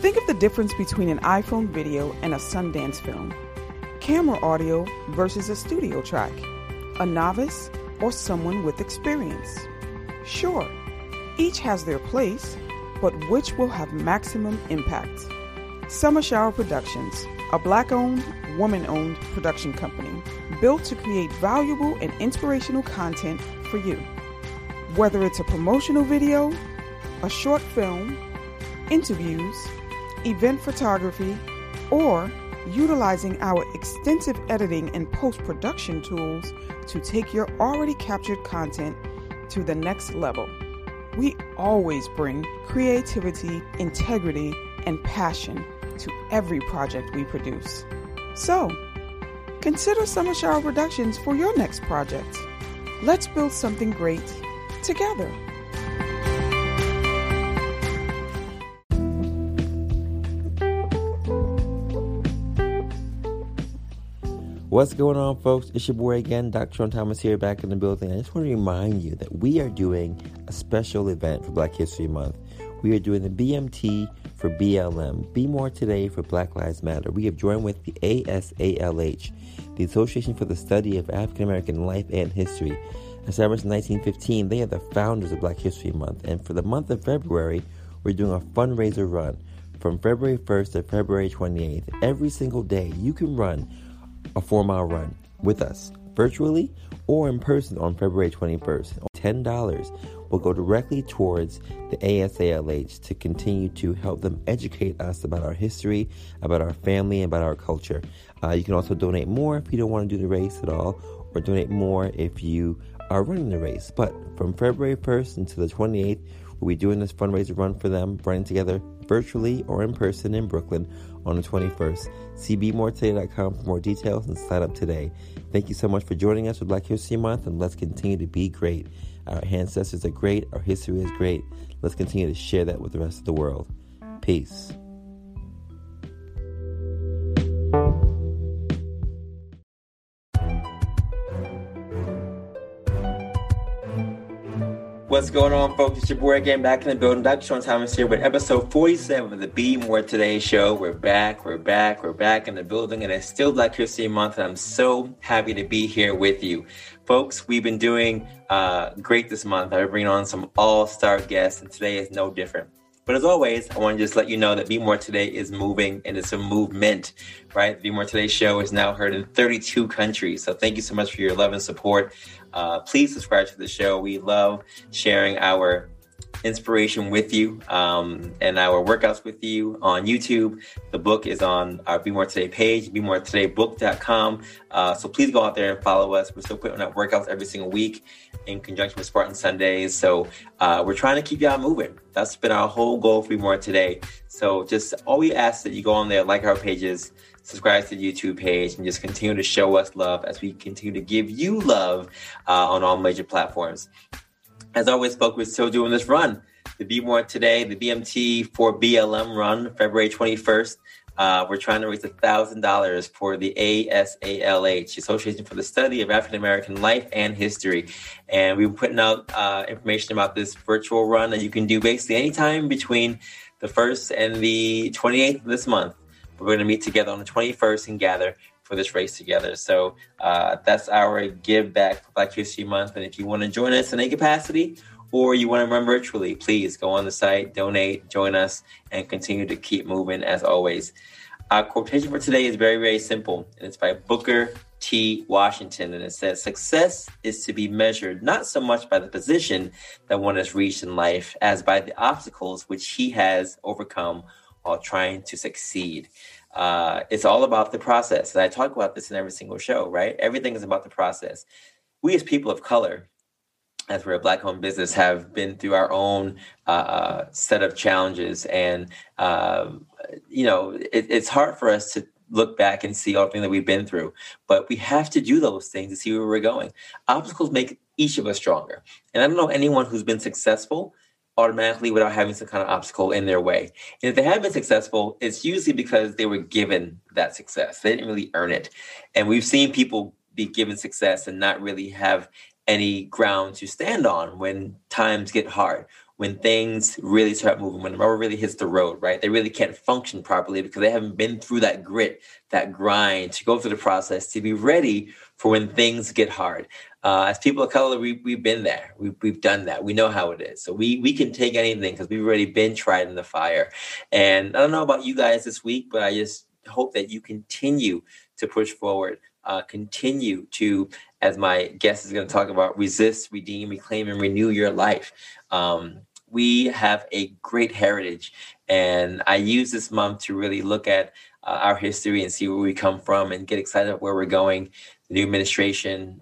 Think of the difference between an iPhone video and a Sundance film, camera audio versus a studio track, a novice or someone with experience. Sure, each has their place, but which will have maximum impact? Summer Shower Productions, a Black-owned, woman-owned production company built to create valuable and inspirational content for you. Whether it's a promotional video, a short film, interviews, event photography, or utilizing our extensive editing and post-production tools to take your already captured content to the next level. We always bring creativity, integrity, and passion to every project we produce. So, consider Summer Shower Productions for your next project. Let's build something great together. What's going on, folks? It's your boy again, Dr. John Thomas here, back in the building. I just want to remind you that we are doing a special event for Black History Month. We are doing the BMT for BLM, Be More Today for Black Lives Matter. We have joined with the ASALH, the Association for the Study of African American Life and History. Established in 1915, they are the founders of Black History Month. And for the month of February, we're doing a fundraiser run from February 1st to February 28th. Every single day, you can run a 4-mile run with us virtually or in person on February 21st. $10 will go directly towards the ASALH to continue to help them educate us about our history, about our family, and about our culture. You can also donate more if you don't want to do the race at all, or donate more if you are running the race. But from February 1st until the 28th, we'll be doing this fundraiser run for them, running together virtually or in person in Brooklyn on the 21st. See BeMoreToday.com for more details and sign up today. Thank you so much for joining us for Black History Month, and let's continue to be great. Our ancestors are great. Our history is great. Let's continue to share that with the rest of the world. Peace. What's going on, folks? It's your boy again, back in the building. Dr. Sean Thomas here with episode 47 of the Be More Today show. We're back in the building, and it's still Black History Month, and I'm so happy to be here with you. Folks, we've been doing great this month. I've been bringing on some all-star guests, and today is no different. But as always, I want to just let you know that Be More Today is moving, and it's a movement, right? Be More Today show is now heard in 32 countries. So thank you so much for your love and support. Please subscribe to the show. We love sharing our inspiration with you and our workouts with you on YouTube. The book is on our Be More Today page, BeMoreTodayBook.com. So please go out there and follow us. We're still putting up workouts every single week in conjunction with Spartan Sundays. So we're trying to keep y'all moving. That's been our whole goal for Be More Today. So just all we ask that you go on there, like our pages, subscribe to the YouTube page, and just continue to show us love as we continue to give you love on all major platforms. As always, folks, we're still doing this run, the Be More Today, the BMT for BLM run, February 21st. We're trying to raise $1,000 for the ASALH, Association for the Study of African American Life and History. And we've been putting out information about this virtual run that you can do basically anytime between the 1st and the 28th of this month. We're going to meet together on the 21st and gather for this race together. So that's our give back for Black History Month. And if you want to join us in any capacity or you want to run virtually, please go on the site, donate, join us, and continue to keep moving as always. Our quotation for today is very, very simple. And it's by Booker T. Washington. And it says, "Success is to be measured not so much by the position that one has reached in life as by the obstacles which he has overcome while trying to succeed." It's all about the process. And I talk about this in every single show, right? Everything is about the process. We as people of color, as we're a Black-owned business, have been through our own set of challenges. And, it's hard for us to look back and see all the things that we've been through. But we have to do those things to see where we're going. Obstacles make each of us stronger. And I don't know anyone who's been successful automatically without having some kind of obstacle in their way. And if they have been successful, it's usually because they were given that success. They didn't really earn it. And we've seen people be given success and not really have any ground to stand on when times get hard when things really start moving, when the rubber really hits the road, right? They really can't function properly because they haven't been through that grit, that grind, to go through the process, to be ready for when things get hard. As people of color, we've been there. We've done that. We know how it is. So we can take anything because we've already been tried in the fire. And I don't know about you guys this week, but I just hope that you continue to push forward, continue to, as my guest is going to talk about, resist, redeem, reclaim, and renew your life. We have a great heritage. And I use this month to really look at our history and see where we come from and get excited about where we're going, the new administration.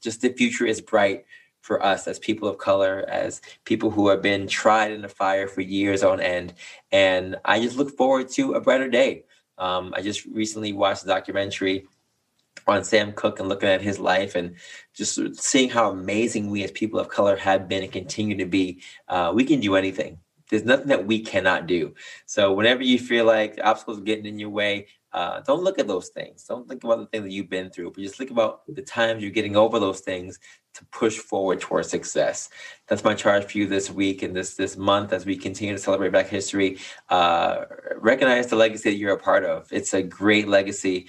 Just the future is bright for us as people of color, as people who have been tried in the fire for years on end. And I just look forward to a brighter day. I just recently watched a documentary on Sam Cooke and looking at his life and just seeing how amazing we as people of color have been and continue to be. We can do anything. There's nothing that we cannot do. So whenever you feel like the obstacles are getting in your way, don't look at those things. Don't think about the things that you've been through, but just think about the times you're getting over those things to push forward towards success. That's my charge for you this week and this month as we continue to celebrate Black history. Recognize the legacy that you're a part of. It's a great legacy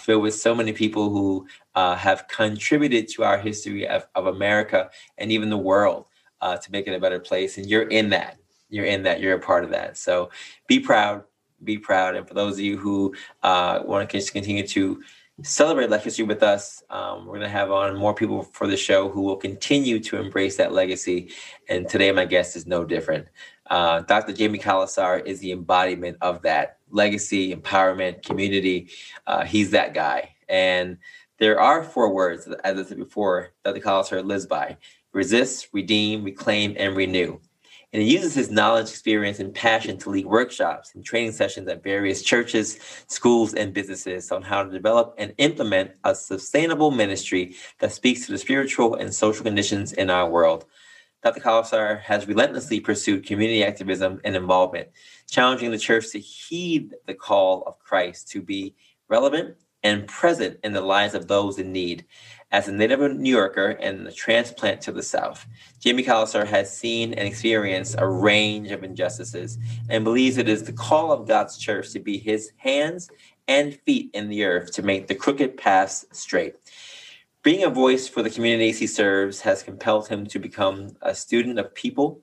filled with so many people who have contributed to our history of America and even the world to make it a better place. And you're in that. You're in that. You're a part of that. So be proud. Be proud. And for those of you who want to continue to celebrate Black history with us, we're going to have on more people for the show who will continue to embrace that legacy. And today, my guest is no different. Dr. Jaime Kowlessar is the embodiment of that legacy, empowerment, community. He's that guy. And there are four words, as I said before, Dr. Kowlessar lives by: resist, redeem, reclaim, and renew. And he uses his knowledge, experience, and passion to lead workshops and training sessions at various churches, schools, and businesses on how to develop and implement a sustainable ministry that speaks to the spiritual and social conditions in our world. Dr. Kowlessar has relentlessly pursued community activism and involvement, challenging the church to heed the call of Christ to be relevant and present in the lives of those in need. As a native New Yorker and a transplant to the South, Jaime Kowlessar has seen and experienced a range of injustices and believes it is the call of God's church to be his hands and feet in the earth to make the crooked paths straight. Being a voice for the communities he serves has compelled him to become a student of people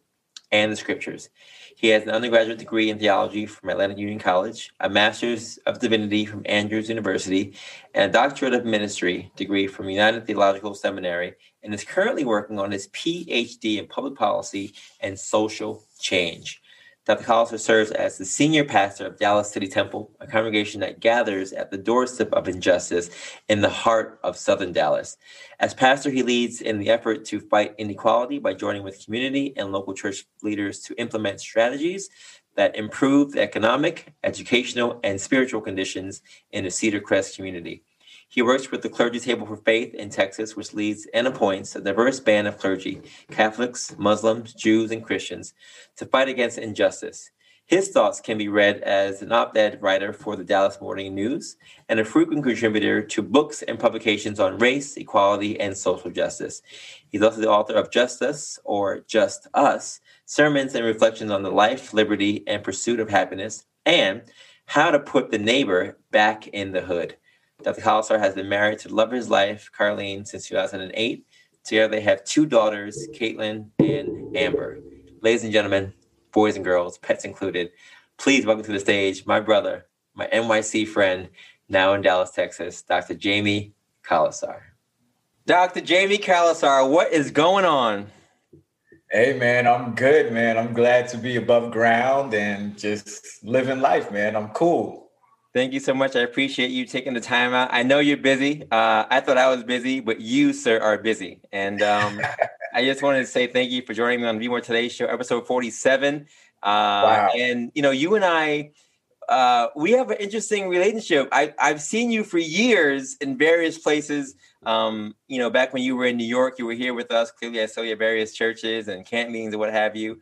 and the scriptures. He has an undergraduate degree in theology from Atlantic Union College, a master's of divinity from Andrews University, and a doctorate of ministry degree from United Theological Seminary, and is currently working on his PhD in public policy and social change. Dr. Kowlessar serves as the senior pastor of Dallas City Temple, a congregation that gathers at the doorstep of injustice in the heart of Southern Dallas. As pastor, he leads in the effort to fight inequality by joining with community and local church leaders to implement strategies that improve the economic, educational, and spiritual conditions in the Cedar Crest community. He works with the Clergy Table for Faith in Texas, which leads and appoints a diverse band of clergy, Catholics, Muslims, Jews, and Christians, to fight against injustice. His thoughts can be read as an op-ed writer for the Dallas Morning News and a frequent contributor to books and publications on race, equality, and social justice. He's also the author of Just Us, or Just Us, sermons and reflections on the life, liberty, and pursuit of happiness, and How to Put the Neighbor Back in the Hood. Dr. Kowlessar has been married to the love of his life, Carlene, since 2008. Together, they have two daughters, Caitlin and Amber. Ladies and gentlemen, boys and girls, pets included, please welcome to the stage my brother, my NYC friend, now in Dallas, Texas, Dr. Jaime Kowlessar. Dr. Jaime Kowlessar, what is going on? Hey, man, I'm good, man. I'm glad to be above ground and just living life, man. I'm cool. Thank you so much. I appreciate you taking the time out. I know you're busy. I thought I was busy, but you, sir, are busy. And I just wanted to say thank you for joining me on Be More Today show, episode 47. Wow. And, you know, you and I, we have an interesting relationship. I've seen you for years in various places. You know, back when you were in New York, you were here with us. Clearly, I saw you at various churches and camp meetings and what have you.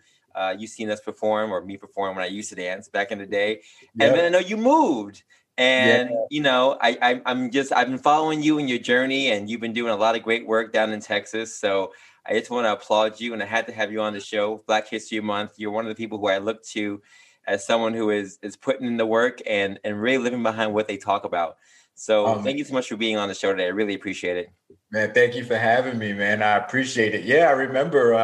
You've seen us perform, or me perform when I used to dance back in the day. Yep. And then I know you moved. And, you know, I've been following you in your journey, and you've been doing a lot of great work down in Texas. So I just want to applaud you. And I had to have you on the show, Black History Month. You're one of the people who I look to as someone who is putting in the work and really living behind what they talk about. So thank you so much for being on the show today. I really appreciate it. Man, thank you for having me, man. I appreciate it. Yeah, I remember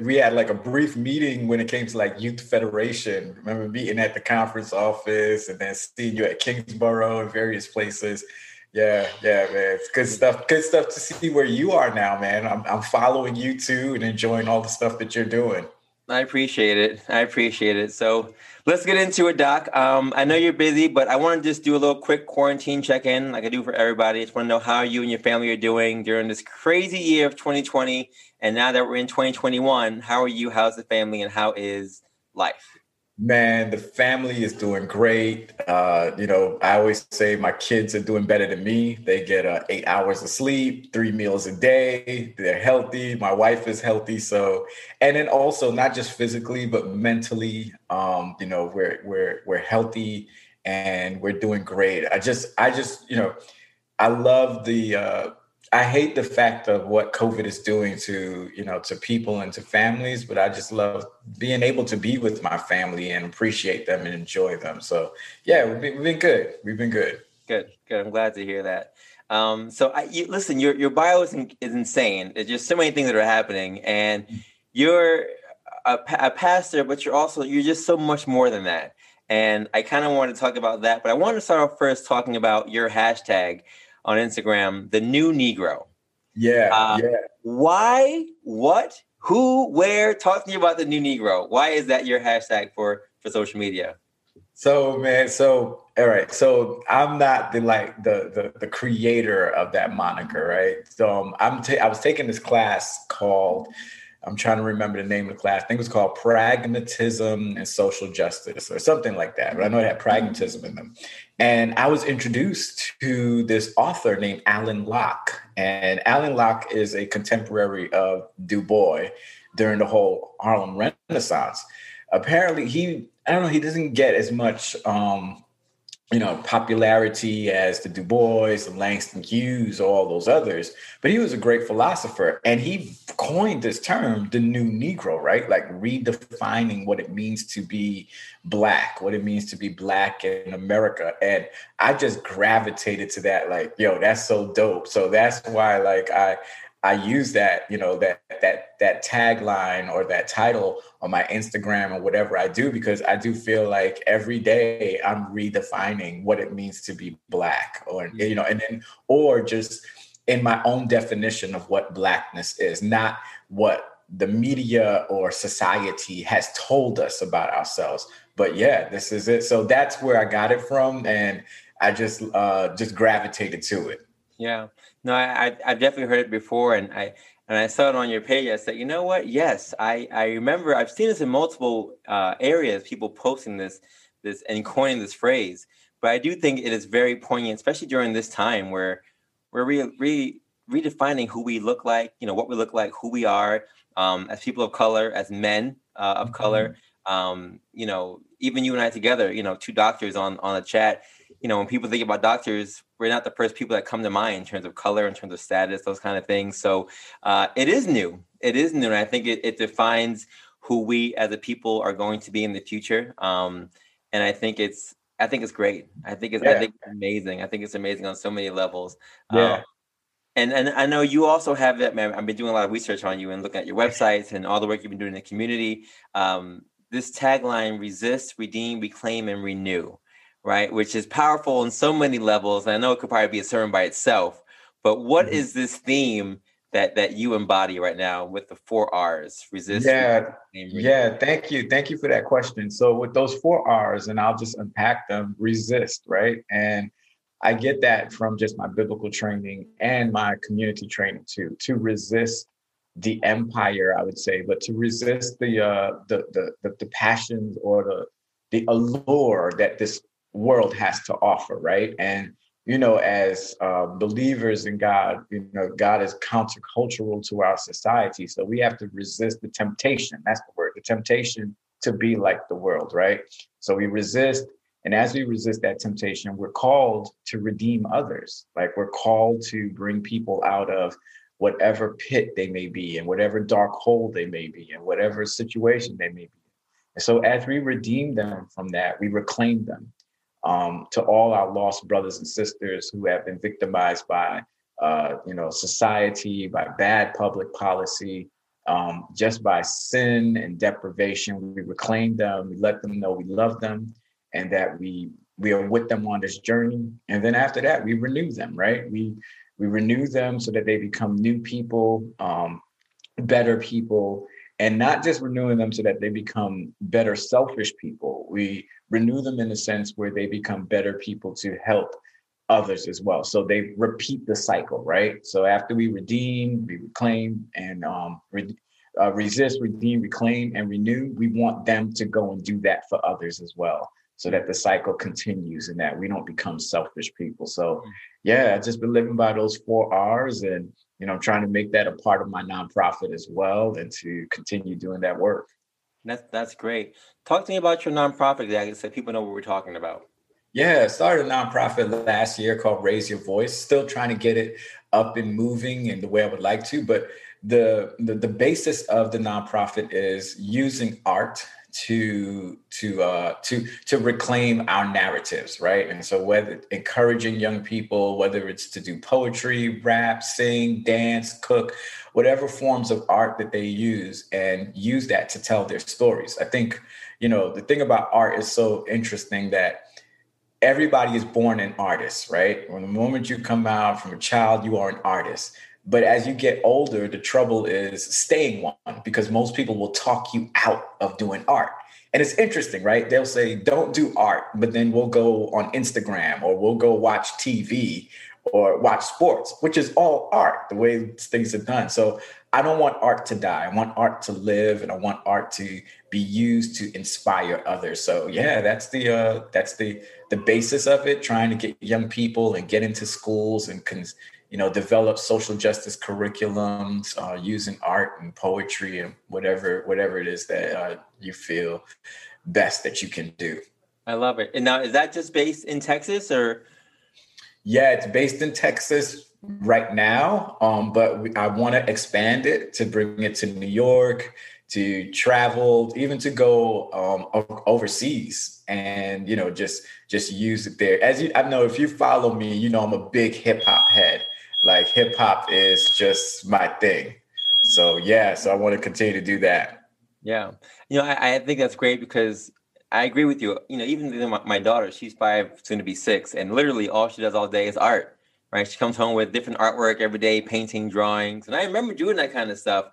we had like a brief meeting when it came to like Youth Federation. Remember meeting at the conference office and then seeing you at Kingsborough and various places. Yeah, man. It's good stuff. Good stuff to see where you are now, man. I'm following you too and enjoying all the stuff that you're doing. I appreciate it. So let's get into it, Doc. I know you're busy, but I want to just do a little quick quarantine check-in like I do for everybody. I just want to know how you and your family are doing during this crazy year of 2020. And now that we're in 2021, how are you? How's the family? And how is life? Man, the family is doing great. You know, I always say my kids are doing better than me. They get 8 hours of sleep, 3 meals a day. They're healthy. My wife is healthy. So, and then also not just physically, but mentally, you know, we're healthy and we're doing great. I just, you know, I love the, I hate the fact of what COVID is doing to, you know, to people and to families, but I just love being able to be with my family and appreciate them and enjoy them. So yeah, we've been good. We've been good. Good. I'm glad to hear that. So listen, your bio is insane. There's just so many things that are happening, and you're a pastor, but you're just so much more than that. And I kind of want to talk about that, but I want to start off first talking about your hashtag on Instagram, the new Negro. Yeah. Why? What? Who? Where? Talk to me about the new Negro. Why is that your hashtag for social media? So all right. So I'm not the creator of that moniker, right? So I was taking this class called, I'm trying to remember the name of the class. I think it was called Pragmatism and Social Justice or something like that. But I know it had pragmatism in them. And I was introduced to this author named Alan Locke. And Alan Locke is a contemporary of Du Bois during the whole Harlem Renaissance. Apparently, he doesn't get as much you know, popularity as the Du Bois, the Langston Hughes, all those others. But he was a great philosopher, and he coined this term, the new Negro, right? Like redefining what it means to be Black, what it means to be Black in America. And I just gravitated to that, like, yo, that's so dope. So that's why, like, I use that, you know, that tagline or that title on my Instagram or whatever I do, because I do feel like every day I'm redefining what it means to be Black, or, you know, and then, or just in my own definition of what Blackness is, not what the media or society has told us about ourselves. But yeah, this is it. So that's where I got it from. And I just gravitated to it. Yeah. No, I've definitely heard it before, and I saw it on your page. I said, you know what? Yes, I remember. I've seen this in multiple areas, people posting this and coining this phrase. But I do think it is very poignant, especially during this time where we're redefining who we look like, you know, what we look like, who we are as people of color, as men of color. You know, even you and I together, you know, two doctors on a chat. You know, when people think about doctors, we're not the first people that come to mind in terms of color, in terms of status, those kind of things. So it is new. It is new. And I think it defines who we as a people are going to be in the future. And I think it's great. I think it's amazing. I think it's amazing on so many levels. Yeah. And I know you also have that, man. I've been doing a lot of research on you and looking at your websites and all the work you've been doing in the community. This tagline, resist, redeem, reclaim, and renew. Right, which is powerful on so many levels. And I know it could probably be a sermon by itself, but what is this theme that you embody right now with the 4 R's? Resist. Yeah. Thank you for that question. So with those 4 R's, and I'll just unpack them, resist, right? And I get that from just my biblical training and my community training too, to resist the empire, I would say, but to resist the passions or the allure that this world has to offer, right? And, you know, as believers in God, you know, God is countercultural to our society. So we have to resist the temptation. That's the word, the temptation to be like the world, right? So we resist And as we resist that temptation, we're called to redeem others. Like, we're called to bring people out of whatever pit they may be in, whatever dark hole they may be in, whatever situation they may be in. And so as we redeem them from that, we reclaim them to all our lost brothers and sisters who have been victimized by, society, by bad public policy, just by sin and deprivation. We reclaim them. We let them know we love them and that we are with them on this journey. And then after that, we renew them, right? We renew them so that they become new people, better people, and not just renewing them so that they become better selfish people. We renew them in a sense where they become better people to help others as well. So they repeat the cycle, right? So after we redeem, we reclaim, and resist, redeem, reclaim, and renew, we want them to go and do that for others as well, so that the cycle continues and that we don't become selfish people. So yeah, I've just been living by those 4 R's, and trying to make that a part of my nonprofit as well, and to continue doing that work. That's great. Talk to me about your nonprofit, Zach, so people know what we're talking about. Yeah, started a nonprofit last year called Raise Your Voice. Still trying to get it up and moving in the way I would like to, but the basis of the nonprofit is using art to reclaim our narratives, right? And so whether encouraging young people, whether it's to do poetry, rap, sing, dance, cook, whatever forms of art that they use, and use that to tell their stories. I think, the thing about art is so interesting that everybody is born an artist, right? When the moment you come out from a child, you are an artist. But as you get older, the trouble is staying one, because most people will talk you out of doing art. And it's interesting, right? They'll say, don't do art, but then we'll go on Instagram, or we'll go watch TV or watch sports, which is all art, the way things are done. So I don't want art to die. I want art to live, and I want art to be used to inspire others. So yeah, that's the basis of it, trying to get young people and get into schools and develop social justice curriculums using art and poetry and whatever it is that you feel best that you can do. I love it. And now, is that just based in Texas, or? Yeah, it's based in Texas right now, but I want to expand it to bring it to New York, to travel, even to go overseas, and just use it there. I know if you follow me, I'm a big hip hop head. Like, hip hop is just my thing. So yeah, so I want to continue to do that. Yeah. I think that's great, because I agree with you. Even my daughter, she's 5, soon to be 6, and literally all she does all day is art, right? She comes home with different artwork every day, painting, drawings. And I remember doing that kind of stuff.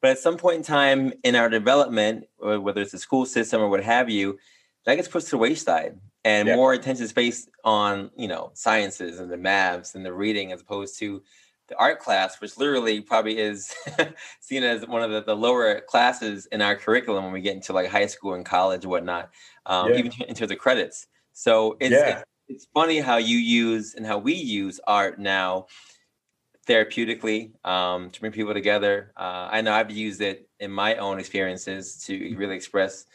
But at some point in time in our development, whether it's the school system or what have you, that gets pushed to the wayside. And more attention is based on, sciences and the maths and the reading, as opposed to the art class, which literally probably is seen as one of the lower classes in our curriculum when we get into like high school and college and whatnot, even in terms of credits. So it's funny how you use and how we use art now therapeutically to bring people together. I know I've used it in my own experiences to really express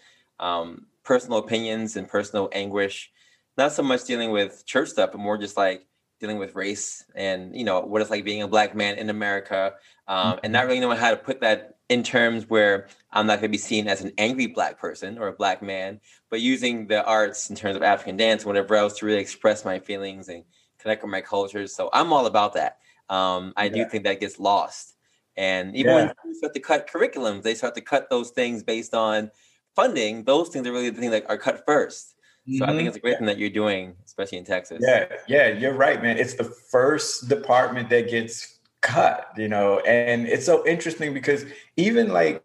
personal opinions and personal anguish, not so much dealing with church stuff, but more just like dealing with race and, what it's like being a Black man in America, and not really knowing how to put that in terms where I'm not going to be seen as an angry Black person or a Black man, but using the arts in terms of African dance and whatever else to really express my feelings and connect with my cultures. So I'm all about that. I do think that gets lost. And even when you start to cut curriculums, they start to cut those things based on funding. Those things are really the things that are cut first. So I think it's a great thing that you're doing, especially in Texas. Yeah, you're right, man. It's the first department that gets cut, and it's so interesting because even the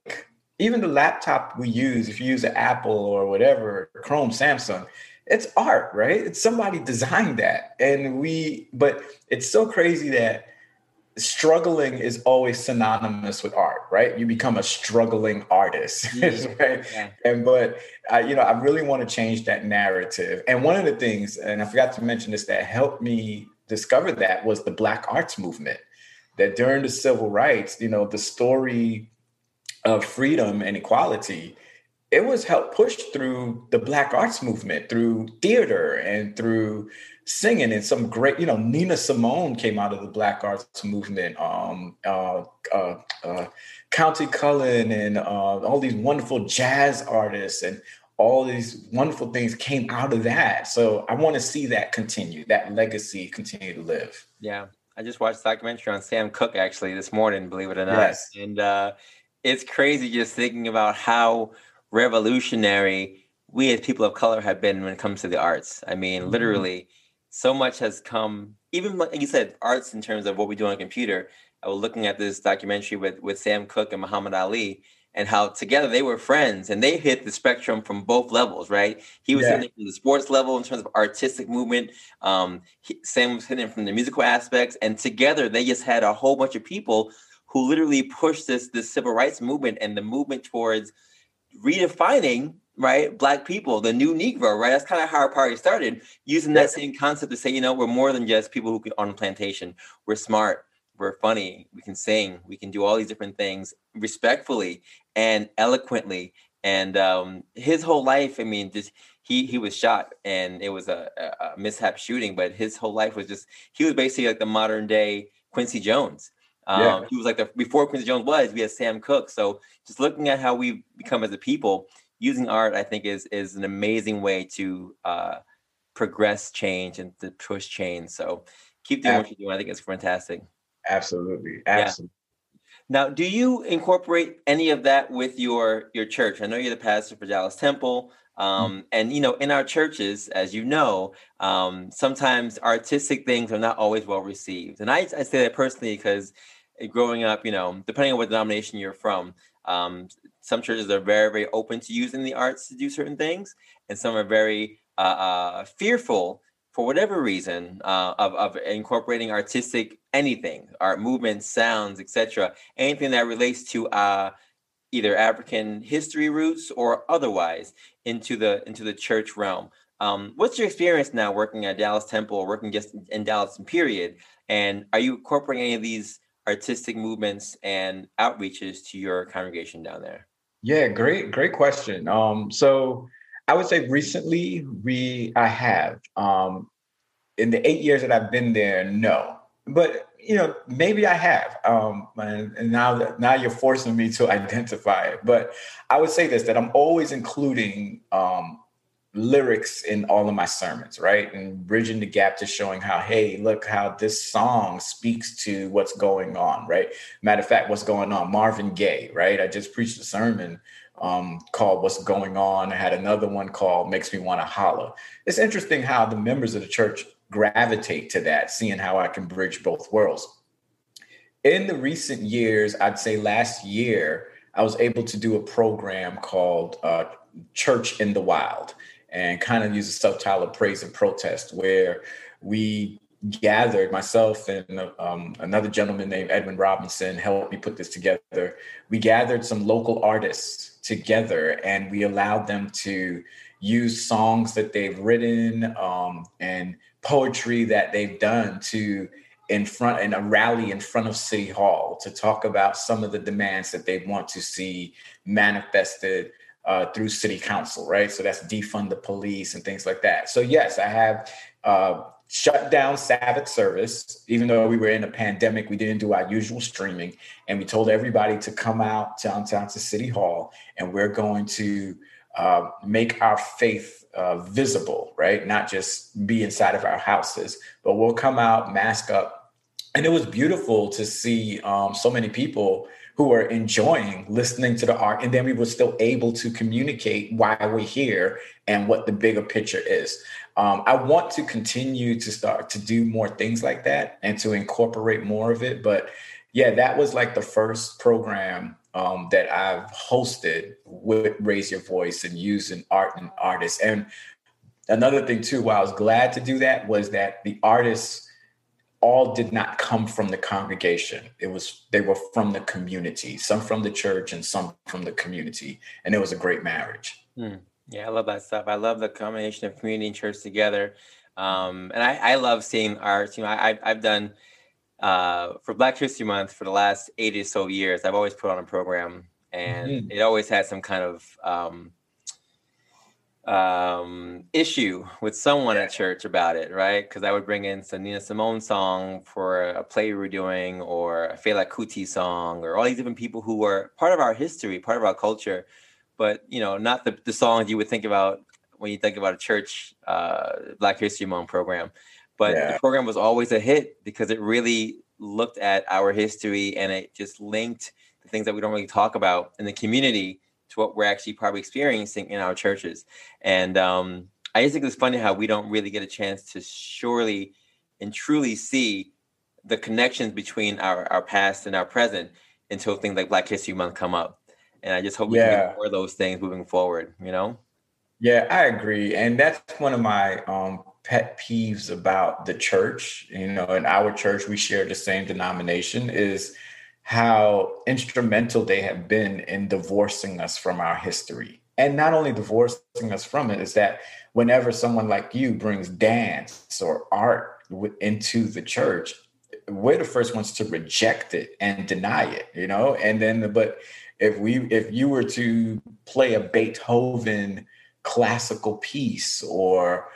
laptop we use, if you use an Apple or whatever, Chrome, Samsung, it's art, right? It's somebody designed that. But it's so crazy that struggling is always synonymous with art, right? You become a struggling artist, right? Yeah. I really want to change that narrative. And one of the things, and I forgot to mention this, that helped me discover that was the Black Arts Movement. That during the civil rights, the story of freedom and equality it was helped push through the Black Arts Movement, through theater and through singing, and some great, you know, Nina Simone came out of the Black Arts Movement, County Cullen, and all these wonderful jazz artists, and all these wonderful things came out of that. So I want to see that continue, that legacy continue to live. Yeah. I just watched a documentary on Sam Cooke actually this morning, believe it or not. Yes. And it's crazy just thinking about how revolutionary we as people of color have been when it comes to the arts. I mean, literally so much has come, even like you said, arts in terms of what we do on a computer. I was looking at this documentary with Sam Cooke and Muhammad Ali, and how together they were friends, and they hit the spectrum from both levels, right? He was hitting it from the sports level in terms of artistic movement. Sam was hitting it from the musical aspects, and together they just had a whole bunch of people who literally pushed this civil rights movement and the movement towards redefining, right, Black people, the new Negro, right? That's kind of how our party started, using that same concept to say, you know, we're more than just people who can on a plantation. We're smart. We're funny. We can sing. We can do all these different things respectfully and eloquently. And his whole life, I mean, just he was shot, and it was a mishap shooting. But his whole life was just, he was basically like the modern day Quincy Jones. He was like before Quincy Jones was, we had Sam Cooke. So just looking at how we've become as a people, using art, I think is an amazing way to progress change and to push change. So keep doing what you're doing. I think it's fantastic. Absolutely. Absolutely. Yeah. Now, do you incorporate any of that with your church? I know you're the pastor for Dallas Temple. And, you know, in our churches, as you know, sometimes artistic things are not always well received. And I say that personally because growing up, you know, depending on what denomination you're from, some churches are very, very open to using the arts to do certain things. And some are very fearful for whatever reason, of incorporating artistic anything, art movements, sounds, etc., anything that relates to either African history roots or otherwise into the church realm. What's your experience now working at Dallas Temple, or working just in Dallas, period? And are you incorporating any of these artistic movements and outreaches to your congregation down there? Yeah, great question. So I would say recently I have, in the 8 years that I've been there, no, but you know, maybe I have, and now you're forcing me to identify it, but I would say this, that I'm always including, lyrics in all of my sermons, right? And bridging the gap to showing how, hey, look how this song speaks to what's going on, right? Matter of fact, what's going on, Marvin Gaye, right? I just preached a sermon called What's Going On. I had another one called Makes Me Want to Holler. It's interesting how the members of the church gravitate to that, seeing how I can bridge both worlds. In the recent years, I'd say last year, I was able to do a program called Church in the Wild, and kind of use a subtitle of Praise and Protest, where we gathered, myself and another gentleman named Edwin Robinson helped me put this together. We gathered some local artists together, and we allowed them to use songs that they've written and poetry that they've done to in a rally in front of City Hall to talk about some of the demands that they want to see manifested through city council, right? So that's defund the police and things like that. So yes, I have shut down Sabbath service. Even though we were in a pandemic, we didn't do our usual streaming, and we told everybody to come out downtown to City Hall, and we're going to make our faith visible, right? Not just be inside of our houses, but we'll come out, mask up. And it was beautiful to see so many people who were enjoying listening to the art. And then we were still able to communicate why we're here and what the bigger picture is. I want to continue to start to do more things like that and to incorporate more of it. But yeah, that was like the first program that I've hosted with Raise Your Voice and using art and artists. And another thing too, why I was glad to do that was that the artists all did not come from the congregation. They were from the community, some from the church and some from the community. And it was a great marriage. Yeah, I love that stuff. I love the combination of community and church together. And I love seeing arts. You know, I've done, for Black History Month for the last 8 or so years, I've always put on a program, and it always had some kind of issue with someone at church about it, right? Because I would bring in some Nina Simone song for a play we were doing, or a Fela Kuti song, or all these different people who were part of our history, part of our culture, but you know, not the songs you would think about when you think about a church Black History Month program. But the program was always a hit because it really looked at our history, and it just linked the things that we don't really talk about in the community to what we're actually probably experiencing in our churches. And I just think it's funny how we don't really get a chance to surely and truly see the connections between our past and our present until things like Black History Month come up. And I just hope we can get more of those things moving forward, you know? Yeah, I agree. And that's one of my pet peeves about the church. You know, in our church, we share the same denomination, is how instrumental they have been in divorcing us from our history. And not only divorcing us from it, is that whenever someone like you brings dance or art into the church, we're the first ones to reject it and deny it, you know? And then, but if you were to play a Beethoven classical piece, or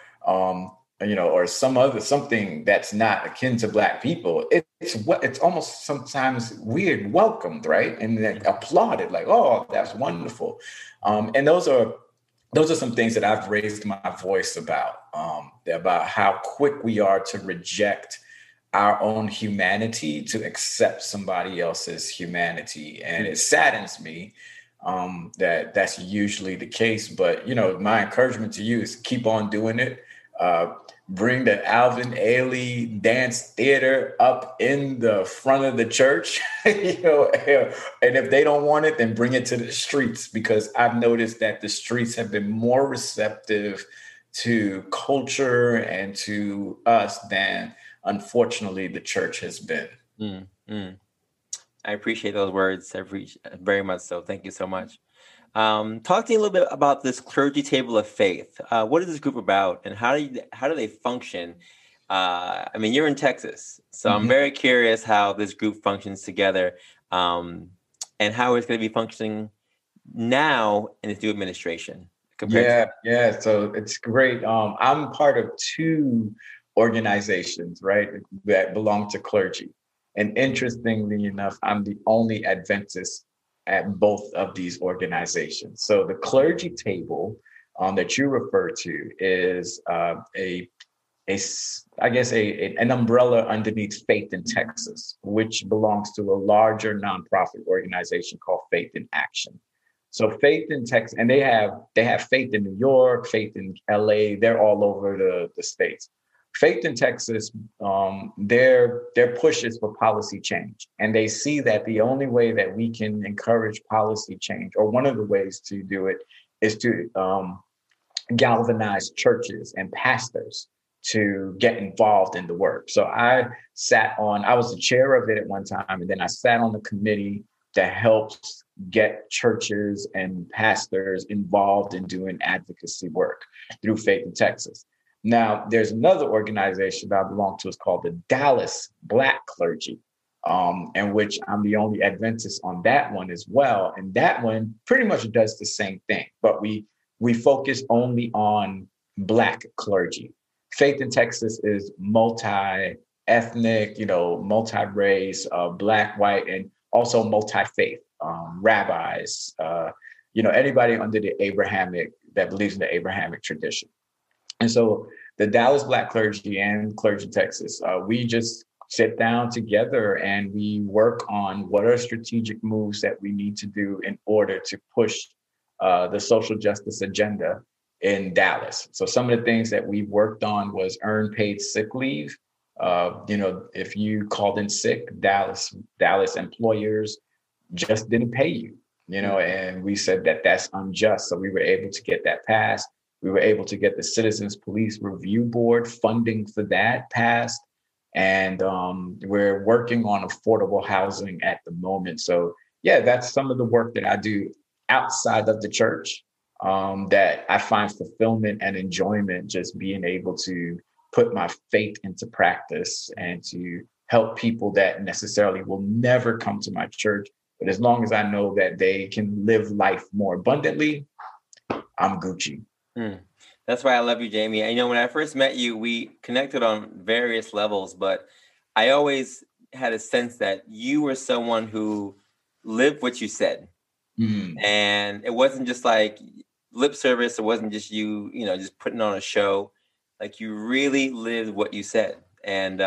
you know, or something that's not akin to Black people, it's almost sometimes weird welcomed, right? And then applauded, like, oh, that's wonderful. And those are some things that I've raised my voice about how quick we are to reject our own humanity to accept somebody else's humanity. And it saddens me that's usually the case. But, you know, my encouragement to you is keep on doing it. Bring the Alvin Ailey dance theater up in the front of the church, you know, and if they don't want it, then bring it to the streets, because I've noticed that the streets have been more receptive to culture and to us than, unfortunately, the church has been. Mm-hmm. I appreciate those words very much so. Thank you so much. Talk to me a little bit about this Clergy Table of Faith. What is this group about, and how do they function? I mean, you're in Texas, so I'm very curious how this group functions together, and how it's going to be functioning now in this new administration. Compared to so it's great. I'm part of two organizations, right, that belong to clergy. And interestingly enough, I'm the only Adventist at both of these organizations. So the Clergy Table that you refer to is an umbrella underneath Faith in Texas, which belongs to a larger nonprofit organization called Faith in Action. So Faith in Texas, and they have Faith in New York, Faith in LA, they're all over the states. Faith in Texas, their push is for policy change. And they see that the only way that we can encourage policy change, or one of the ways to do it, is to galvanize churches and pastors to get involved in the work. So I was the chair of it at one time, and then I sat on the committee that helps get churches and pastors involved in doing advocacy work through Faith in Texas. Now, there's another organization that I belong to. It's called the Dallas Black Clergy, in which I'm the only Adventist on that one as well. And that one pretty much does the same thing, but we focus only on Black clergy. Faith in Texas is multi-ethnic, you know, multi-race, Black, white, and also multi-faith, rabbis, you know, anybody under the Abrahamic, that believes in the Abrahamic tradition. And so the Dallas Black Clergy and Clergy Texas, we just sit down together and we work on what are strategic moves that we need to do in order to push the social justice agenda in Dallas. So some of the things that we worked on was earned paid sick leave. You know, if you called in sick, Dallas employers just didn't pay you, you know, and we said that that's unjust. So we were able to get that passed. We were able to get the Citizens Police Review Board funding for that passed. And we're working on affordable housing at the moment. So, yeah, that's some of the work that I do outside of the church that I find fulfillment and enjoyment, just being able to put my faith into practice and to help people that necessarily will never come to my church. But as long as I know that they can live life more abundantly, I'm Gucci. That's why I love you, Jaime. And, you know, when I first met you, we connected on various levels, but I always had a sense that you were someone who lived what you said. Mm-hmm. And it wasn't just like lip service. It wasn't just you, you know, just putting on a show. Like, you really lived what you said. And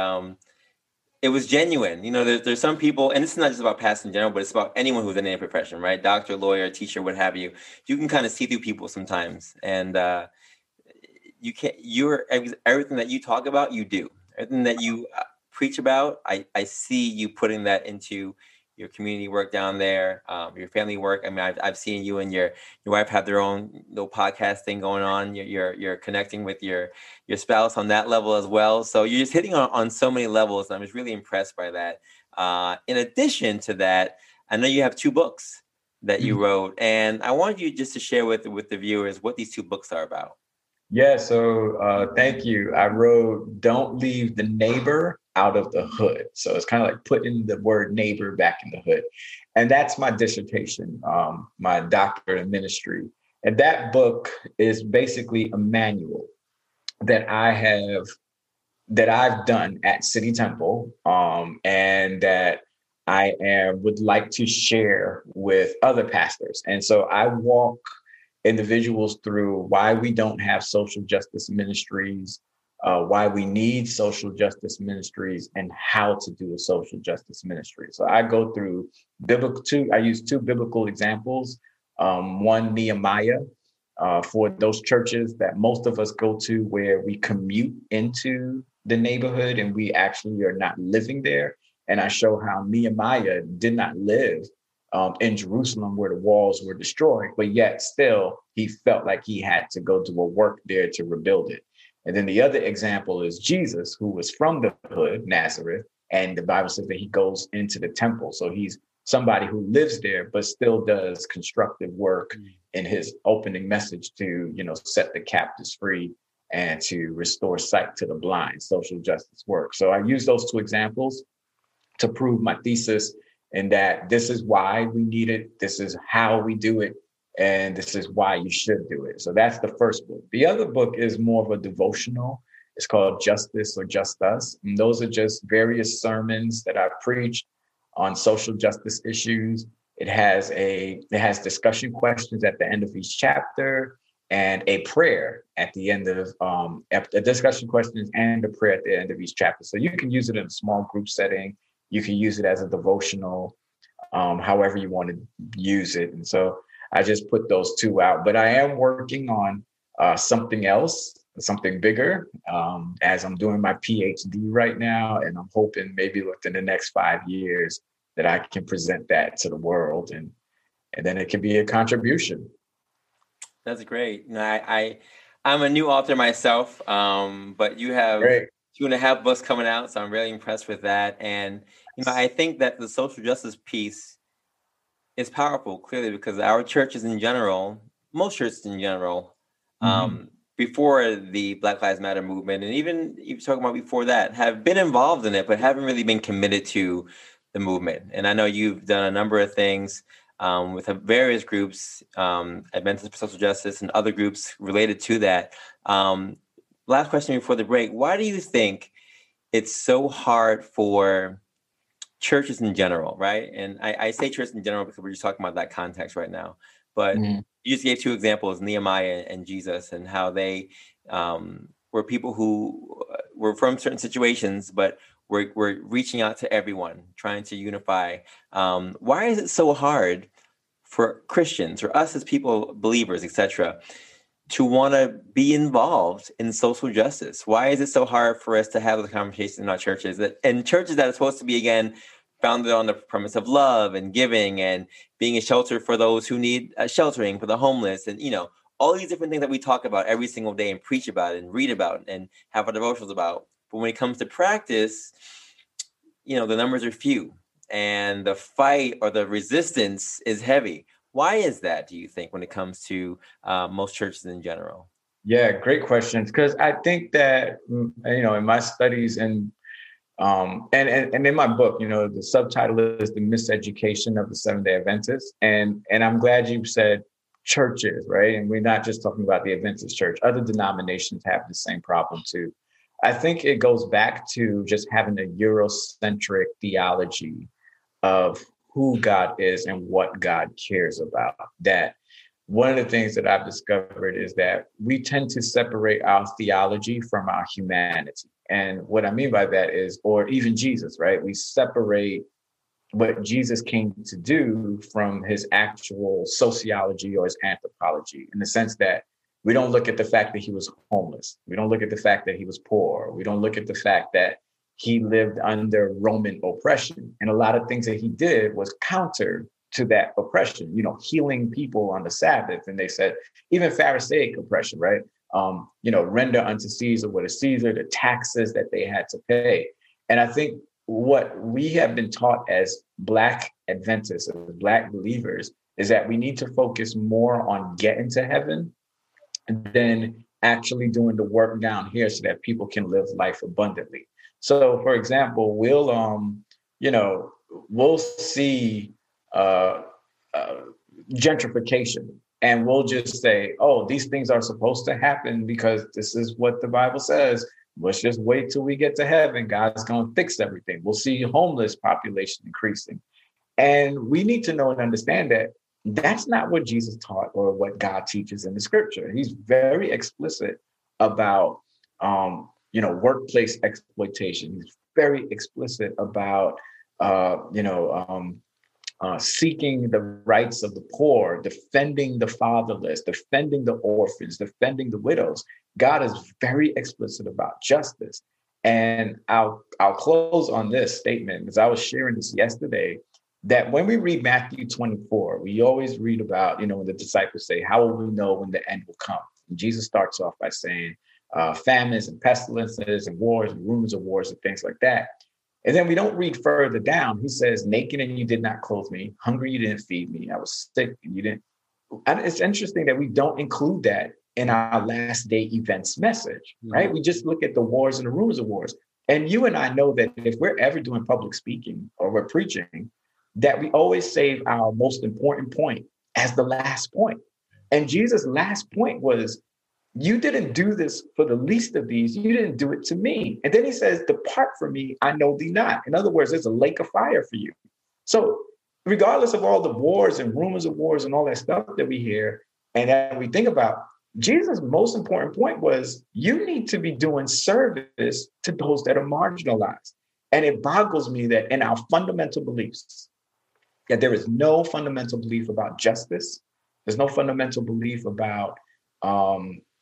it was genuine. You know, there's some people, and it's not just about pastors in general, but it's about anyone who's in any profession, right? Doctor, lawyer, teacher, what have you. You can kind of see through people sometimes. And everything that you talk about, you do. Everything that you preach about, I see you putting that into your community work down there, your family work. I mean, I've seen you and your wife have their own little podcast thing going on. You're connecting with your spouse on that level as well. So you're just hitting on so many levels. And I'm just really impressed by that. In addition to that, I know you have two books that you wrote, and I wanted you just to share with the viewers what these two books are about. Yeah. So thank you. I wrote "Don't Leave the Neighbor Out of the Hood." So it's kind of like putting the word neighbor back in the hood. And that's my dissertation, my doctorate in ministry. And that book is basically a manual that I've done at City Temple, and that I would like to share with other pastors. And so I walk individuals through why we don't have social justice ministries, why we need social justice ministries, and how to do a social justice ministry. So I go through I use two biblical examples. One, Nehemiah, for those churches that most of us go to where we commute into the neighborhood and we actually are not living there. And I show how Nehemiah did not live in Jerusalem where the walls were destroyed, but yet still he felt like he had to go do a work there to rebuild it. And then the other example is Jesus, who was from the hood, Nazareth, and the Bible says that he goes into the temple. So he's somebody who lives there, but still does constructive work in his opening message to, you know, set the captives free and to restore sight to the blind, social justice work. So I use those two examples to prove my thesis, and that this is why we need it, this is how we do it, and this is why you should do it. So that's the first book. The other book is more of a devotional. It's called Justice or Just Us. And those are just various sermons that I've preached on social justice issues. It has discussion questions at the end of each chapter and a prayer at the end of a discussion questions and a prayer at the end of each chapter. So you can use it in a small group setting. You can use it as a devotional, however you want to use it. And so I just put those two out, but I am working on something else, something bigger, as I'm doing my PhD right now. And I'm hoping maybe within the next 5 years that I can present that to the world, and then it can be a contribution. That's great. No, I'm a new author myself, but you have great. 2.5 books coming out. So I'm really impressed with that. And you know, I think that the social justice piece, it's powerful, clearly, because our churches in general, most churches in general, before the Black Lives Matter movement, and even you're talking about before that, have been involved in it, but haven't really been committed to the movement. And I know you've done a number of things with various groups, Adventist for Social Justice and other groups related to that. Last question before the break. Why do you think it's so hard for churches in general, right? And I say church in general because we're just talking about that context right now. But you just gave two examples, Nehemiah and Jesus, and how they were people who were from certain situations, but were reaching out to everyone, trying to unify. Why is it so hard for Christians, or us as people, believers, etc., to want to be involved in social justice? Why is it so hard for us to have the conversation in our churches, that are supposed to be, again, founded on the premise of love and giving and being a shelter for those who need sheltering, for the homeless, and, you know, all these different things that we talk about every single day and preach about and read about and have our devotions about. But when it comes to practice, you know, the numbers are few and the fight or the resistance is heavy. Why is that, do you think, when it comes to most churches in general? Yeah, great questions. Because I think that, you know, in my studies and in my book, you know, the subtitle is The Miseducation of the Seventh-day Adventists. And I'm glad you said churches, right? And we're not just talking about the Adventist church. Other denominations have the same problem too. I think it goes back to just having a Eurocentric theology of who God is and what God cares about. That one of the things that I've discovered is that we tend to separate our theology from our humanity. And what I mean by that is, or even Jesus, right? We separate what Jesus came to do from his actual sociology or his anthropology, in the sense that we don't look at the fact that he was homeless. We don't look at the fact that he was poor. We don't look at the fact that he lived under Roman oppression. And a lot of things that he did was counter to that oppression, you know, healing people on the Sabbath. And they said, even Pharisaic oppression, right? You know, render unto Caesar what is Caesar, the taxes that they had to pay. And I think what we have been taught as Black Adventists, as Black believers, is that we need to focus more on getting to heaven than actually doing the work down here so that people can live life abundantly. So, for example, we'll see gentrification, and we'll just say, oh, these things are supposed to happen because this is what the Bible says. Let's just wait till we get to heaven. God's going to fix everything. We'll see homeless population increasing. And we need to know and understand that that's not what Jesus taught or what God teaches in the scripture. He's very explicit about, workplace exploitation. He's very explicit about, seeking the rights of the poor, defending the fatherless, defending the orphans, defending the widows. God is very explicit about justice. And I'll close on this statement, because I was sharing this yesterday, that when we read Matthew 24, we always read about, when the disciples say, how will we know when the end will come? And Jesus starts off by saying, famines and pestilences and wars and rumors of wars and things like that. And then we don't read further down. He says, naked and you did not clothe me, hungry you didn't feed me, I was sick and you didn't. And it's interesting that we don't include that in our last day events message, right? Mm-hmm. We just look at the wars and the rumors of wars. And you and I know that if we're ever doing public speaking or we're preaching, that we always save our most important point as the last point. And Jesus' last point was, you didn't do this for the least of these. You didn't do it to me. And then he says, depart from me, I know thee not. In other words, there's a lake of fire for you. So regardless of all the wars and rumors of wars and all that stuff that we hear and that we think about, Jesus' most important point was, you need to be doing service to those that are marginalized. And it boggles me that in our fundamental beliefs, that there is no fundamental belief about justice. There's no fundamental belief about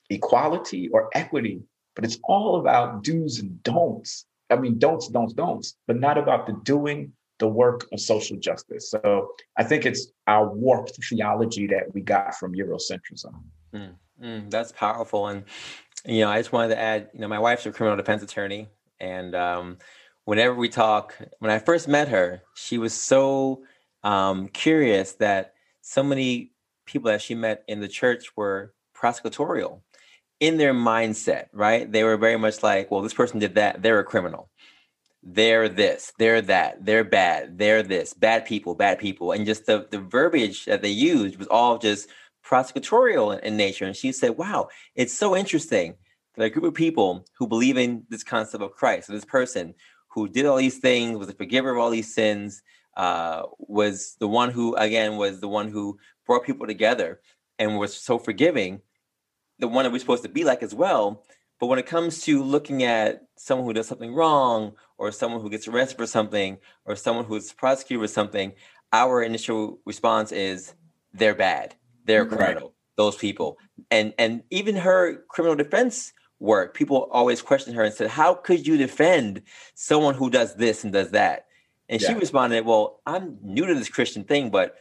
equality or equity, but it's all about do's and don'ts. I mean, don'ts, but not about the doing the work of social justice. So I think it's our warped theology that we got from Eurocentrism. That's powerful. And, I just wanted to add, my wife's a criminal defense attorney. And whenever we talk, when I first met her, she was so curious that so many people that she met in the church were prosecutorial in their mindset, right? They were very much like, well, this person did that, they're a criminal. They're this, they're that, they're bad, they're this, bad people. And just the verbiage that they used was all just prosecutorial in nature. And she said, wow, it's so interesting that a group of people who believe in this concept of Christ, so this person who did all these things, was the forgiver of all these sins, was the one who brought people together and was so forgiving, the one that we're supposed to be like as well. But when it comes to looking at someone who does something wrong, or someone who gets arrested for something, or someone who's prosecuted for something, our initial response is, they're bad, they're criminal, those people. And even her criminal defense work, people always questioned her and said, how could you defend someone who does this and does that? And she responded, well, I'm new to this Christian thing, but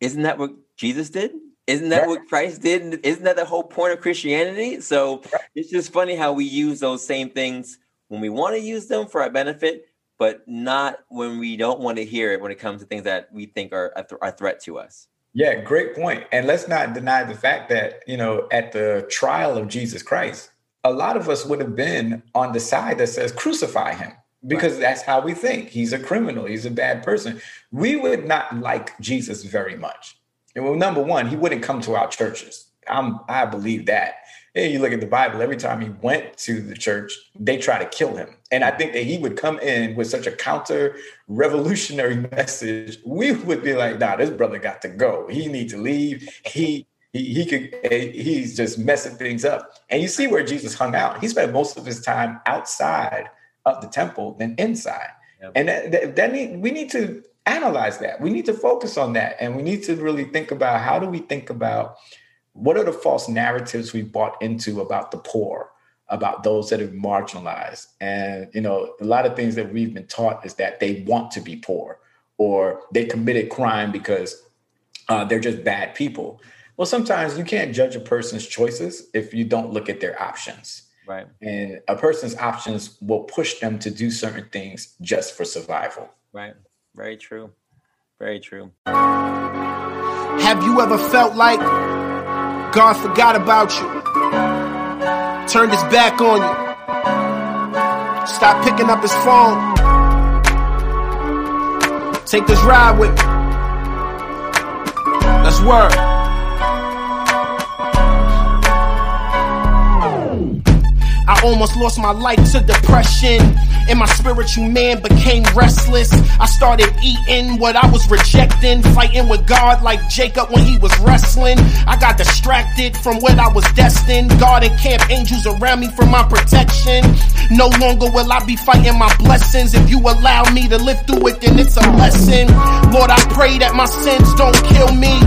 isn't that what Jesus did? Isn't that what Christ did? Isn't that the whole point of Christianity? So it's just funny how we use those same things when we want to use them for our benefit, but not when we don't want to hear it when it comes to things that we think are a threat to us. Yeah, great point. And let's not deny the fact that, at the trial of Jesus Christ, a lot of us would have been on the side that says crucify him, because that's how we think. He's a criminal. He's a bad person. We would not like Jesus very much. And well, number one, he wouldn't come to our churches. I believe that. And you look at the Bible, every time he went to the church, they try to kill him. And I think that he would come in with such a counter-revolutionary message. We would be like, nah, this brother got to go. He needs to leave. He's just messing things up. And you see where Jesus hung out. He spent most of his time outside of the temple than inside. Yep. And we need to analyze that. We need to focus on that. And we need to really think about how do we think about what are the false narratives we bought into about the poor, about those that are marginalized. And, you know, a lot of things that we've been taught is that they want to be poor or they committed crime because they're just bad people. Well, sometimes you can't judge a person's choices if you don't look at their options. Right. And a person's options will push them to do certain things just for survival. Right. Very true. Very true. Have you ever felt like God forgot about you, turned his back on you, stopped picking up his phone? Take this ride with me. Let's work. I almost lost my life to depression, and my spiritual man became restless. I started eating what I was rejecting, fighting with God like Jacob when he was wrestling. I got distracted from what I was destined. God encamped angels around me for my protection. No longer will I be fighting my blessings. If you allow me to live through it, then it's a lesson. Lord, I pray that my sins don't kill me.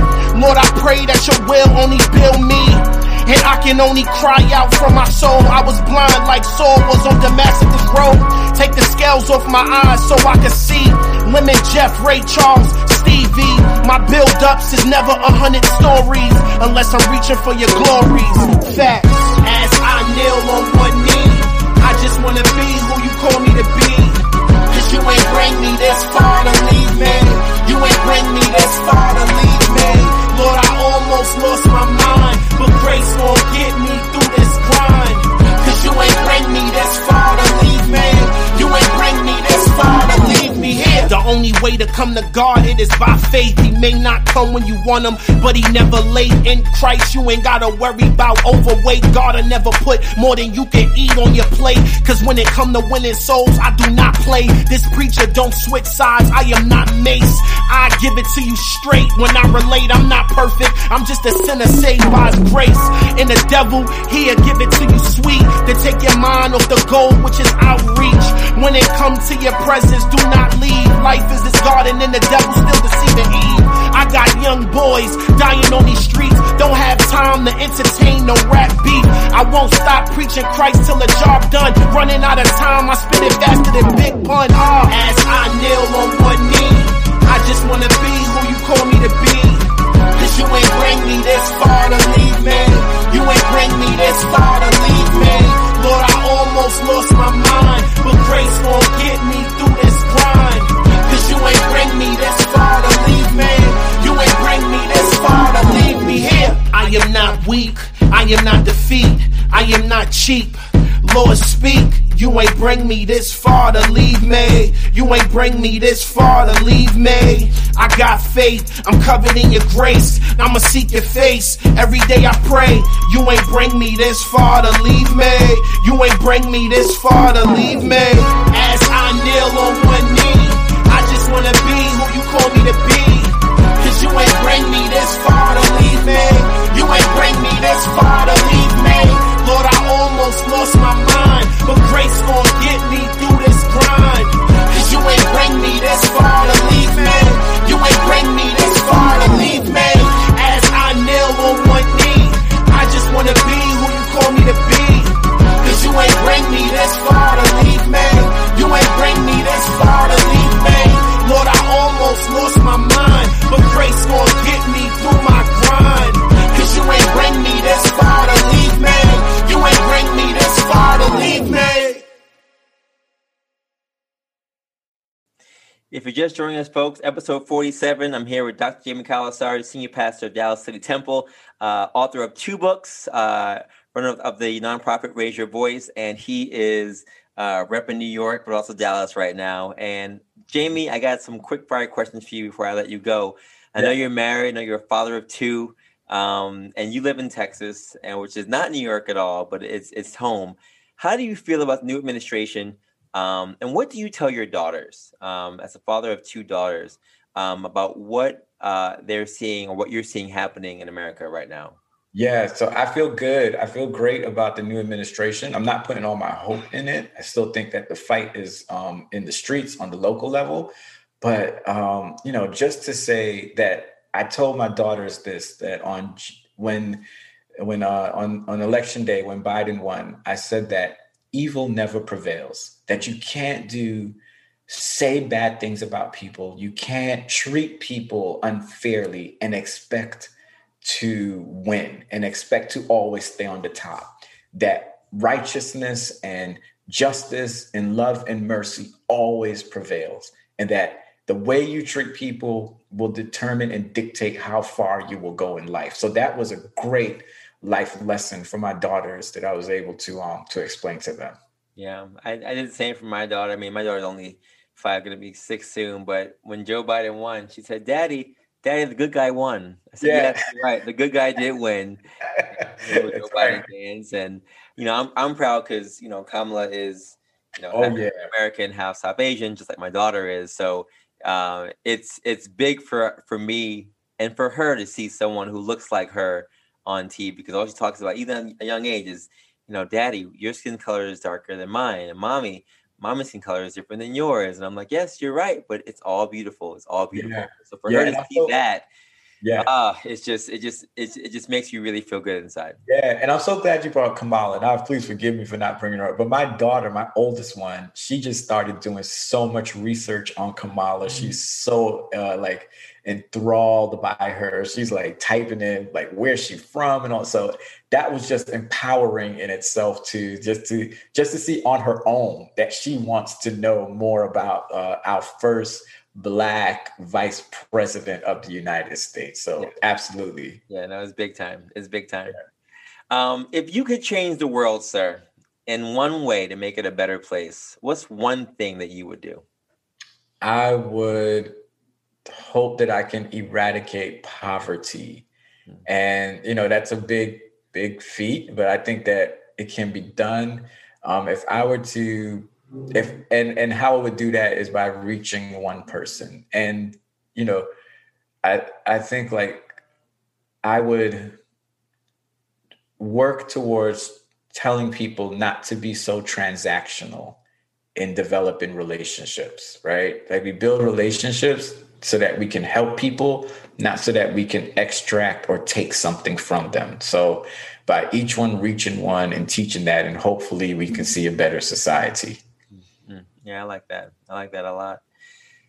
Lord, I pray that your will only build me. And I can only cry out from my soul. I was blind like Saul was on Damascus Road. Take the scales off my eyes so I can see. Lemon Jeff, Ray Charles, Stevie. My build-ups is never 100 stories. Unless I'm reaching for your glories. Facts. As I kneel on one knee, I just want to be who you call me to be. Cause you ain't bring me this far to leave me. You ain't bring me this far to leave me. Lord, I almost lost my mind, but grace won't get me through this grind. Cause you ain't bring me this far to leave me. You ain't bring me this far to leave me here. The only way to come to God, it is by faith. He may not come when you want him, but he never late. In Christ, you ain't gotta worry about overweight. God'll never put more than you can eat on your plate. Cause when it come to winning souls, I do not play. This preacher don't switch sides, I am not Mace. I give it to you straight. When I relate, I'm not perfect. I'm just a sinner saved by his grace. And the devil, he'll give it to you sweet. To take your mind off the goal, which is outreach. When it comes to your presence, do not leave. Life is this garden and the devil's still deceiving Eve. I got young boys dying on these streets. Don't have time to entertain no rap beat. I won't stop preaching Christ till the job done. Running out of time, I spit it faster than Big Pun. As I kneel on one knee, I just wanna be who you call me to be. Cause you ain't bring me this far to leave me. You ain't bring me this far to leave me. Lord, I almost lost my mind, but grace won't get me through this grind. Cause you ain't bring me this far to leave me. You ain't bring me this far to leave me here. I am not weak, I am not defeat, I am not cheap. Lord, speak. You ain't bring me this far to leave me. You ain't bring me this far to leave me. I got faith, I'm covered in your grace. I'ma seek your face, every day I pray. You ain't bring me this far to leave me. You ain't bring me this far to leave me. As I kneel on one knee, I just wanna be who you call me to be. Cause you ain't bring me this far to leave me. You ain't bring me this far to leave me. Lord, I almost lost my mind, but grace gon' get me through this grind. Cause you ain't bring me this far to leave me. You ain't bring me this far to leave me. As I kneel on one knee, I just wanna be who you call me to be. Cause you ain't bring me this far to leave me. You ain't bring me this far to leave me. Lord, I almost lost my mind, but grace gon' get me through my grind. Cause you ain't bring me this far to leave me. You ain't bring me this far to leave me. If you're just joining us, folks, episode 47, I'm here with Dr. Jaime Kowlessar, senior pastor of Dallas City Temple, author of 2 books, runner of the nonprofit Raise Your Voice, and he is repping New York, but also Dallas right now. And Jaime, I got some quick fire questions for you before I let you go. I know you're married. I know you're a father of two, and you live in Texas, and which is not New York at all, but it's home. How do you feel about the new administration, and what do you tell your daughters, as a father of two daughters, about what they're seeing or what you're seeing happening in America right now? Yeah, so I feel good. I feel great about the new administration. I'm not putting all my hope in it. I still think that the fight is in the streets on the local level. But, you know, just to say that I told my daughters this, that on election day, when Biden won, I said that evil never prevails, that you can't say bad things about people. You can't treat people unfairly and expect to win and expect to always stay on the top, that righteousness and justice and love and mercy always prevails, and that the way you treat people will determine and dictate how far you will go in life. So that was a great life lesson for my daughters that I was able to explain to them. Yeah, I did the same for my daughter. I mean, my daughter's only 5, going to be 6 soon. But when Joe Biden won, she said, Daddy, the good guy won. I said, yeah, that's right. The good guy did win. Joe Biden fans. And, you know, I'm proud because, you know, Kamala is, you know, American, half South Asian, just like my daughter is. So it's big for me and for her to see someone who looks like her on TV, because all she talks about, even at a young age, is, you know, Daddy, your skin color is darker than mine. And Mommy's skin color is different than yours. And I'm like, yes, you're right. But it's all beautiful. It's all beautiful. Yeah. So for her to see that, it just makes you really feel good inside. Yeah. And I'm so glad you brought Kamala. Now, please forgive me for not bringing her up. But my daughter, my oldest one, she just started doing so much research on Kamala. She's so enthralled by her. She's like typing in like where's she from, and also that was just empowering in itself to see on her own that she wants to know more about our first Black Vice President of the United States. So absolutely. Yeah, no, it's big time. It's big time. Yeah. If you could change the world, sir, in one way to make it a better place, what's one thing that you would do? I would hope that I can eradicate poverty. Mm-hmm. And, you know, that's a big, big feat, but I think that it can be done. If I were to and how I would do that is by reaching one person. And, you know, I think I would work towards telling people not to be so transactional in developing relationships, right? Like, we build relationships so that we can help people, not so that we can extract or take something from them. So by each one reaching one and teaching that, and hopefully we can see a better society. Yeah, I like that. I like that a lot.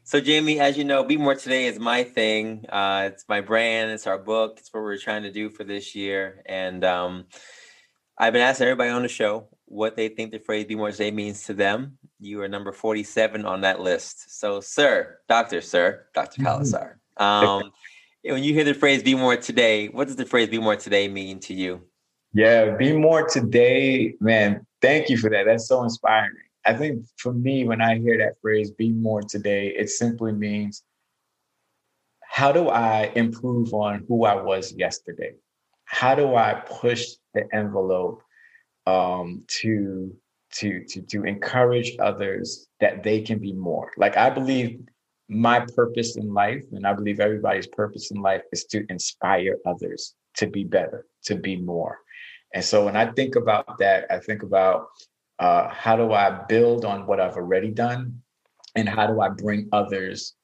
So, Jaime, as you know, Be More Today is my thing. It's my brand. It's our book. It's what we're trying to do for this year. And I've been asking everybody on the show what they think the phrase Be More Today means to them. You are number 47 on that list. So, Dr. Kowlessar, when you hear the phrase Be More Today, what does the phrase Be More Today mean to you? Yeah, Be More Today, man. Thank you for that. That's so inspiring. I think for me, when I hear that phrase, be more today, it simply means, how do I improve on who I was yesterday? How do I push the envelope to encourage others that they can be more? Like, I believe my purpose in life, and I believe everybody's purpose in life, is to inspire others to be better, to be more. And so when I think about that, I think about how do I build on what I've already done, and how do I bring others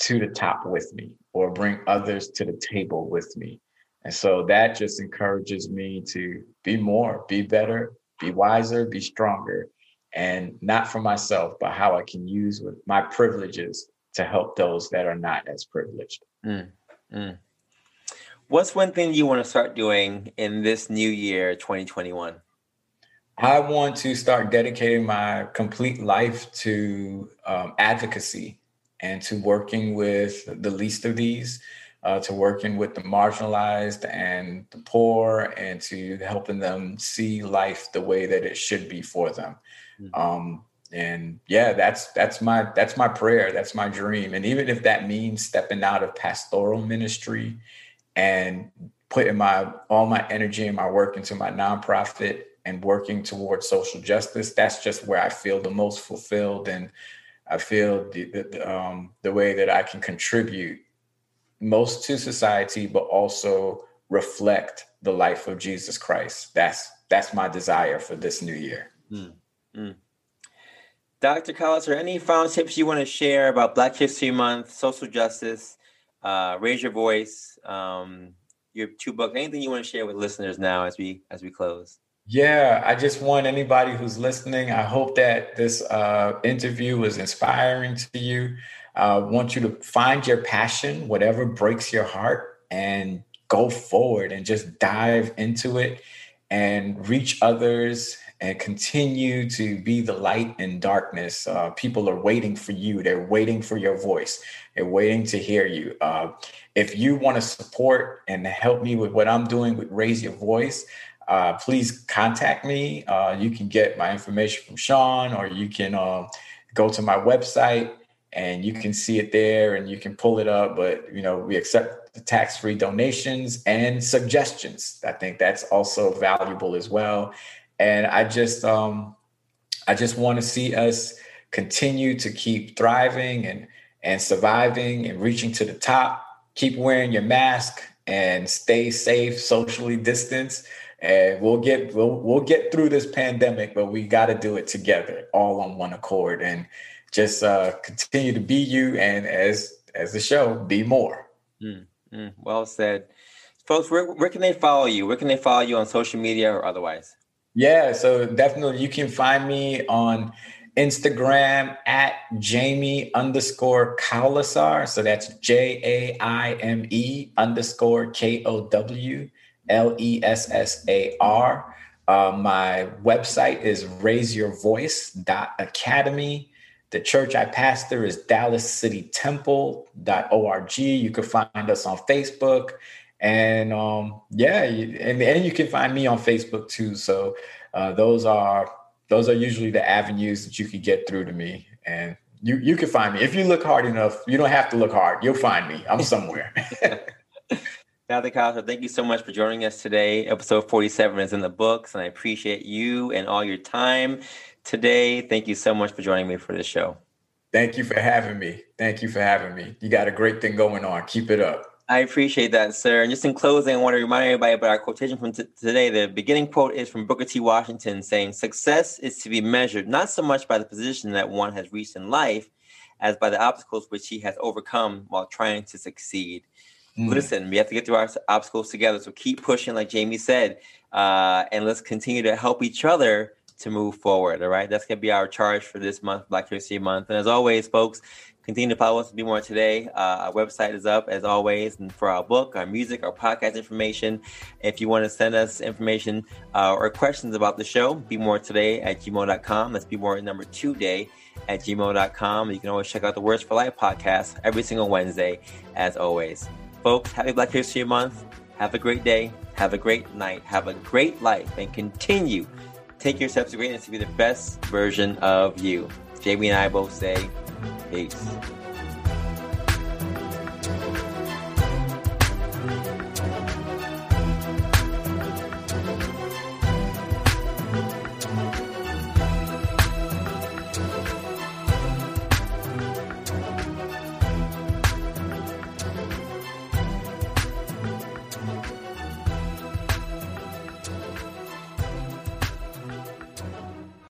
to the top with me, or bring others to the table with me? And so that just encourages me to be more, be better, be wiser, be stronger, and not for myself, but how I can use my privileges to help those that are not as privileged. What's one thing you want to start doing in this new year, 2021? I want to start dedicating my complete life to advocacy, and to working with the least of these, to working with the marginalized and the poor, and to helping them see life the way that it should be for them. Mm-hmm. And yeah, that's my prayer. That's my dream. And even if that means stepping out of pastoral ministry and putting all my energy and my work into my nonprofit and working towards social justice, that's just where I feel the most fulfilled. And I feel the way that I can contribute most to society, but also reflect the life of Jesus Christ. That's my desire for this new year. Mm-hmm. Dr. Kowlessar, any final tips you want to share about Black History Month, social justice, Raise Your Voice, your two books, anything you want to share with listeners now as we close? Yeah, I just want anybody who's listening, I hope that this interview was inspiring to you. I want you to find your passion, whatever breaks your heart, and go forward and just dive into it and reach others and continue to be the light in darkness. People are waiting for you. They're waiting for your voice. They're waiting to hear you. If you want to support and help me with what I'm doing with Raise Your Voice, please contact me. You can get my information from Sean, or you can go to my website and you can see it there and you can pull it up. But, we accept the tax-free donations and suggestions. I think that's also valuable as well. And I just want to see us continue to keep thriving and surviving and reaching to the top. Keep wearing your mask and stay safe, socially distanced, and we'll get through this pandemic. But we got to do it together, all on one accord, and just continue to be you. And as the show, be more. Mm-hmm. Well said, folks. Where can they follow you? Where can they follow you on social media or otherwise? Yeah, so definitely you can find me on Instagram at Jaime_Kowlessar. So that's Jaime_KOWLESSAR. My website is raiseyourvoice.academy. The church I pastor is DallasCityTemple.org. You can find us on Facebook. And and you can find me on Facebook too. So those are usually the avenues that you can get through to me. And you can find me if you look hard enough. You don't have to look hard; you'll find me. I'm somewhere. Dr. Kowlessar, thank you so much for joining us today. Episode 47 is in the books, and I appreciate you and all your time today. Thank you so much for joining me for this show. Thank you for having me. Thank you for having me. You got a great thing going on. Keep it up. I appreciate that, sir. And just in closing, I want to remind everybody about our quotation from today. The beginning quote is from Booker T. Washington, saying, "Success is to be measured not so much by the position that one has reached in life as by the obstacles which he has overcome while trying to succeed." Mm. Listen, we have to get through our obstacles together. So keep pushing, like Jaime said, and let's continue to help each other to move forward. All right. That's going to be our charge for this month, Black History Month. And as always, folks, continue to follow us to Be More Today. Our website is up as always, and for our book, our music, our podcast information. If you want to send us information or questions about the show, BeMoreToday@gmail.com. That's BeMore2Day@gmail.com. You can always check out the Words for Life podcast every single Wednesday, as always. Folks, happy Black History Month. Have a great day. Have a great night. Have a great life, and continue. Take your steps to greatness to be the best version of you. Jaime and I both say peace.